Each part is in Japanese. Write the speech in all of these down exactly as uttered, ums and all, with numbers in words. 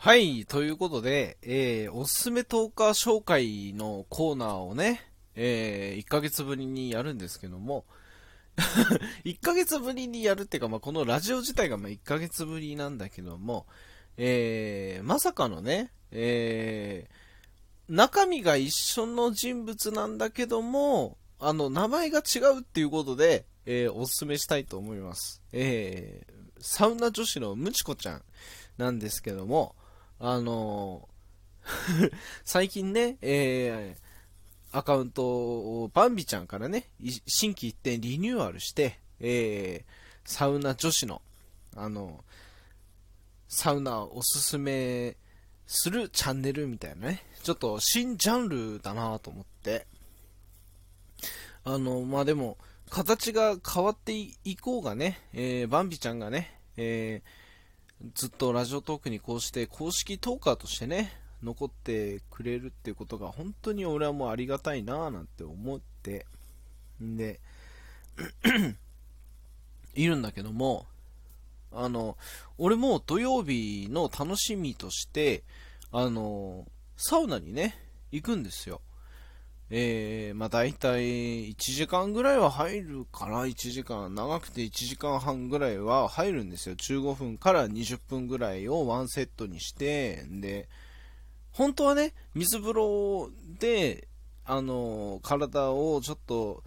はい、ということで、えー、おすすめトーカー紹介のコーナーをね、えー、いっかげつぶりにやるんですけども、いっかげつぶりにやるっていうか、まあ、このラジオ自体がまあいっかげつぶりなんだけども、えー、まさかのね、えー、中身が一緒の人物なんだけども、あの、名前が違うっていうことで、えー、おすすめしたいと思います。えー、サウナ女子のムチコちゃんなんですけども、あのー、最近ね、えー、アカウントをバンビちゃんからね、新規一点リニューアルして、えー、サウナ女子の、あのー、サウナをおすすめするチャンネルみたいなね、ちょっと新ジャンルだなと思って、あのー、まあ、でも、形が変わっていこうがね、えー、バンビちゃんがね、えーずっとラジオトークにこうして公式トーカーとしてね残ってくれるっていうことが本当に俺はもうありがたいなぁなんて思ってんでいるんだけども、あの俺も土曜日の楽しみとしてあのサウナにね行くんですよ。えー、まあ大体いちじかんぐらいは入るから、いちじかん長くていちじかんはんぐらいは入るんですよ。じゅうごふんからにじゅっぷんぐらいをワンセットにして、で本当はね水風呂であの体をちょっと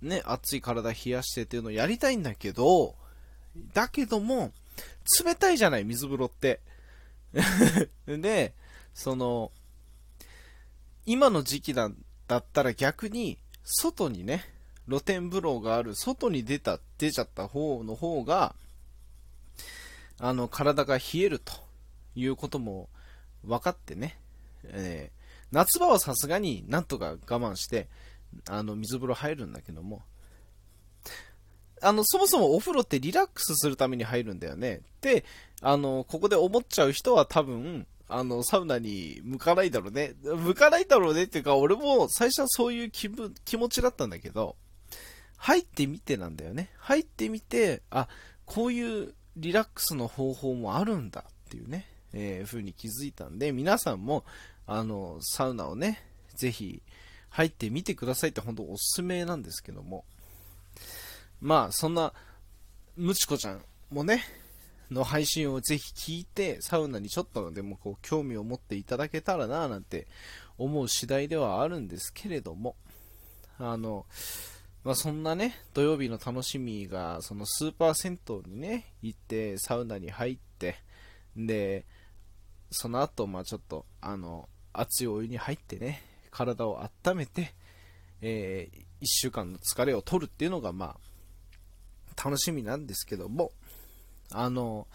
ね熱い体冷やしてっていうのをやりたいんだけど、だけども冷たいじゃない水風呂ってでその今の時期だだったら逆に外にね露天風呂がある外に出た出ちゃった方の方があの体が冷えるということも分かってね、えー、夏場はさすがになんとか我慢してあの水風呂入るんだけども、あのそもそもお風呂ってリラックスするために入るんだよねってあのここで思っちゃう人は多分あの、サウナに向かないだろうね。向かないだろうねっていうか、俺も最初はそういう気分、気持ちだったんだけど、入ってみてなんだよね。入ってみて、あ、こういうリラックスの方法もあるんだっていうね、えー、風に気づいたんで、皆さんも、あの、サウナをね、ぜひ入ってみてくださいって本当おすすめなんですけども。まあ、そんな、むちこちゃんもね、の配信をぜひ聞いてサウナにちょっとでもこう興味を持っていただけたらなぁなんて思う次第ではあるんですけれども、あの、まあ、そんなね土曜日の楽しみがそのスーパー銭湯にね行ってサウナに入って、でその後まあちょっとあの熱いお湯に入ってね体を温めて、えー、いっしゅうかんの疲れを取るっていうのがまあ楽しみなんですけども、あの、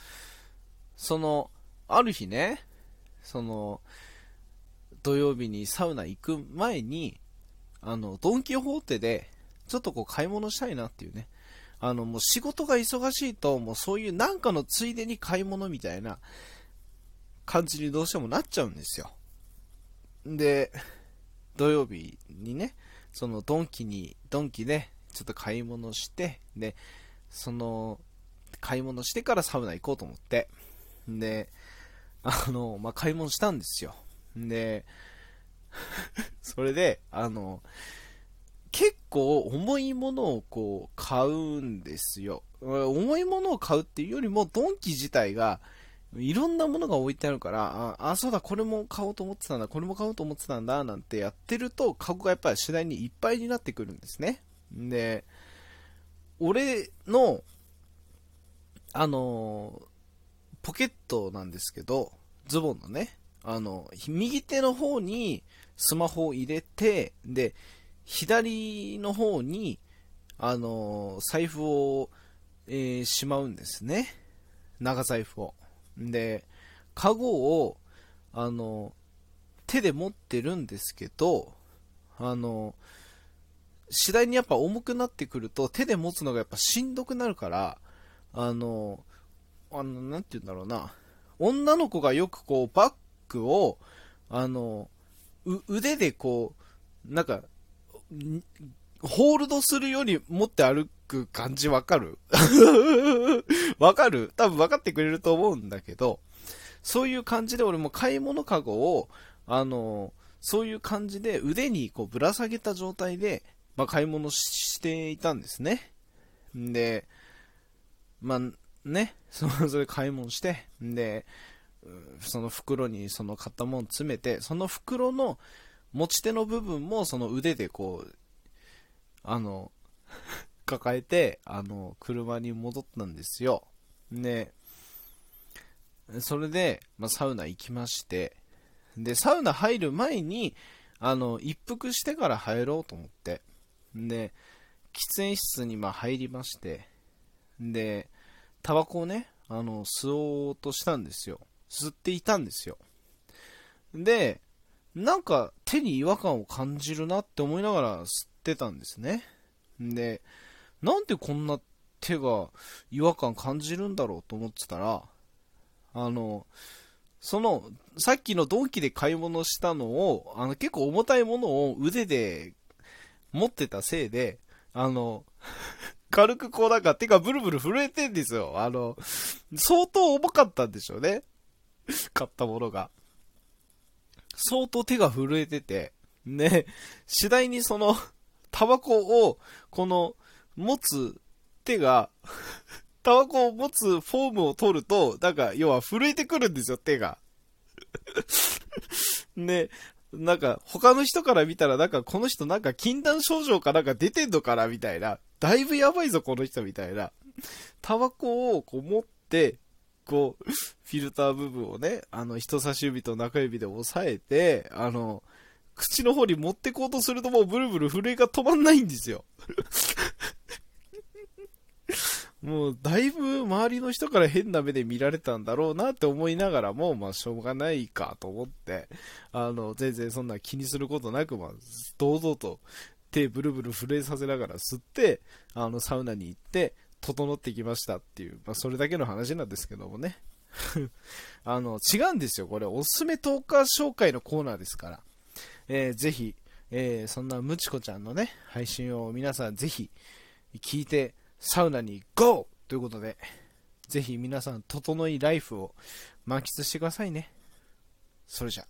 その、ある日ね、その、土曜日にサウナ行く前に、あの、ドンキホーテで、ちょっとこう買い物したいなっていうね。あの、もう仕事が忙しいと、もうそういうなんかのついでに買い物みたいな感じにどうしてもなっちゃうんですよ。で、土曜日にね、そのドンキに、ドンキで、ちょっと買い物して、で、その、買い物してからサウナ行こうと思って。で、あの、まあ、買い物したんですよ。で、それで、あの、結構重いものをこう買うんですよ。重いものを買うっていうよりも、ドンキ自体がいろんなものが置いてあるから、あ、あそうだ、これも買おうと思ってたんだ、これも買おうと思ってたんだ、なんてやってると、カゴがやっぱり次第にいっぱいになってくるんですね。で、俺の、あのポケットなんですけど、ズボンのねあの右手の方にスマホを入れて、で左の方にあの財布を、えー、しまうんですね、長財布を。でカゴをあの手で持ってるんですけど、あの次第にやっぱ重くなってくると手で持つのがやっぱしんどくなるから、あの、あの、なんて言うんだろうな。女の子がよくこう、バッグを、あの、う腕でこう、なんか、ホールドするより持って歩く感じわかるわかる多分わかってくれると思うんだけど、そういう感じで俺も買い物かごを、あのそういう感じで腕にこうぶら下げた状態で、まあ、買い物していたんですね。で、まあね、それ買い物して、で、その袋にその買ったもの詰めて、その袋の持ち手の部分もその腕でこう、あの、抱えて、あの、車に戻ったんですよ。で、それで、まあ、サウナ行きまして、で、サウナ入る前に、あの、一服してから入ろうと思って、で、喫煙室にまあ入りまして、で、タバコをね、あの、吸おうとしたんですよ。吸っていたんですよ。で、なんか手に違和感を感じるなって思いながら吸ってたんですね。で、なんでこんな手が違和感感じるんだろうと思ってたら、あの、その、さっきのドンキで買い物したのを、あの、結構重たいものを腕で持ってたせいで、あの、軽くこうなんか手がブルブル震えてんですよ。あの、相当重かったんでしょうね。買ったものが。相当手が震えてて、ね、次第にその、タバコを、この、持つ手が、タバコを持つフォームを取ると、なんか、要は震えてくるんですよ、手が。ね、なんか、他の人から見たら、なんか、この人なんか禁断症状かなんか出てんのかな、みたいな。だいぶやばいぞ、この人、みたいな。タバコをこう持って、こう、フィルター部分をね、あの、人差し指と中指で押さえて、あの、口の方に持ってこうとするともうブルブル震えが止まんないんですよ。もう、だいぶ周りの人から変な目で見られたんだろうなって思いながらも、まあ、しょうがないかと思って、あの、全然そんな気にすることなく、まあ、堂々と手ブルブル震えさせながら吸って、あの、サウナに行って、整ってきましたっていう、まあ、それだけの話なんですけどもね。あの、違うんですよ。これ、おすすめトーカー紹介のコーナーですから。えー、ぜひ、えー、そんなむちこちゃんのね、配信を皆さんぜひ聞いて、サウナに ゴー！ ということで、ぜひ皆さん、整いライフを満喫してくださいね。それじゃ。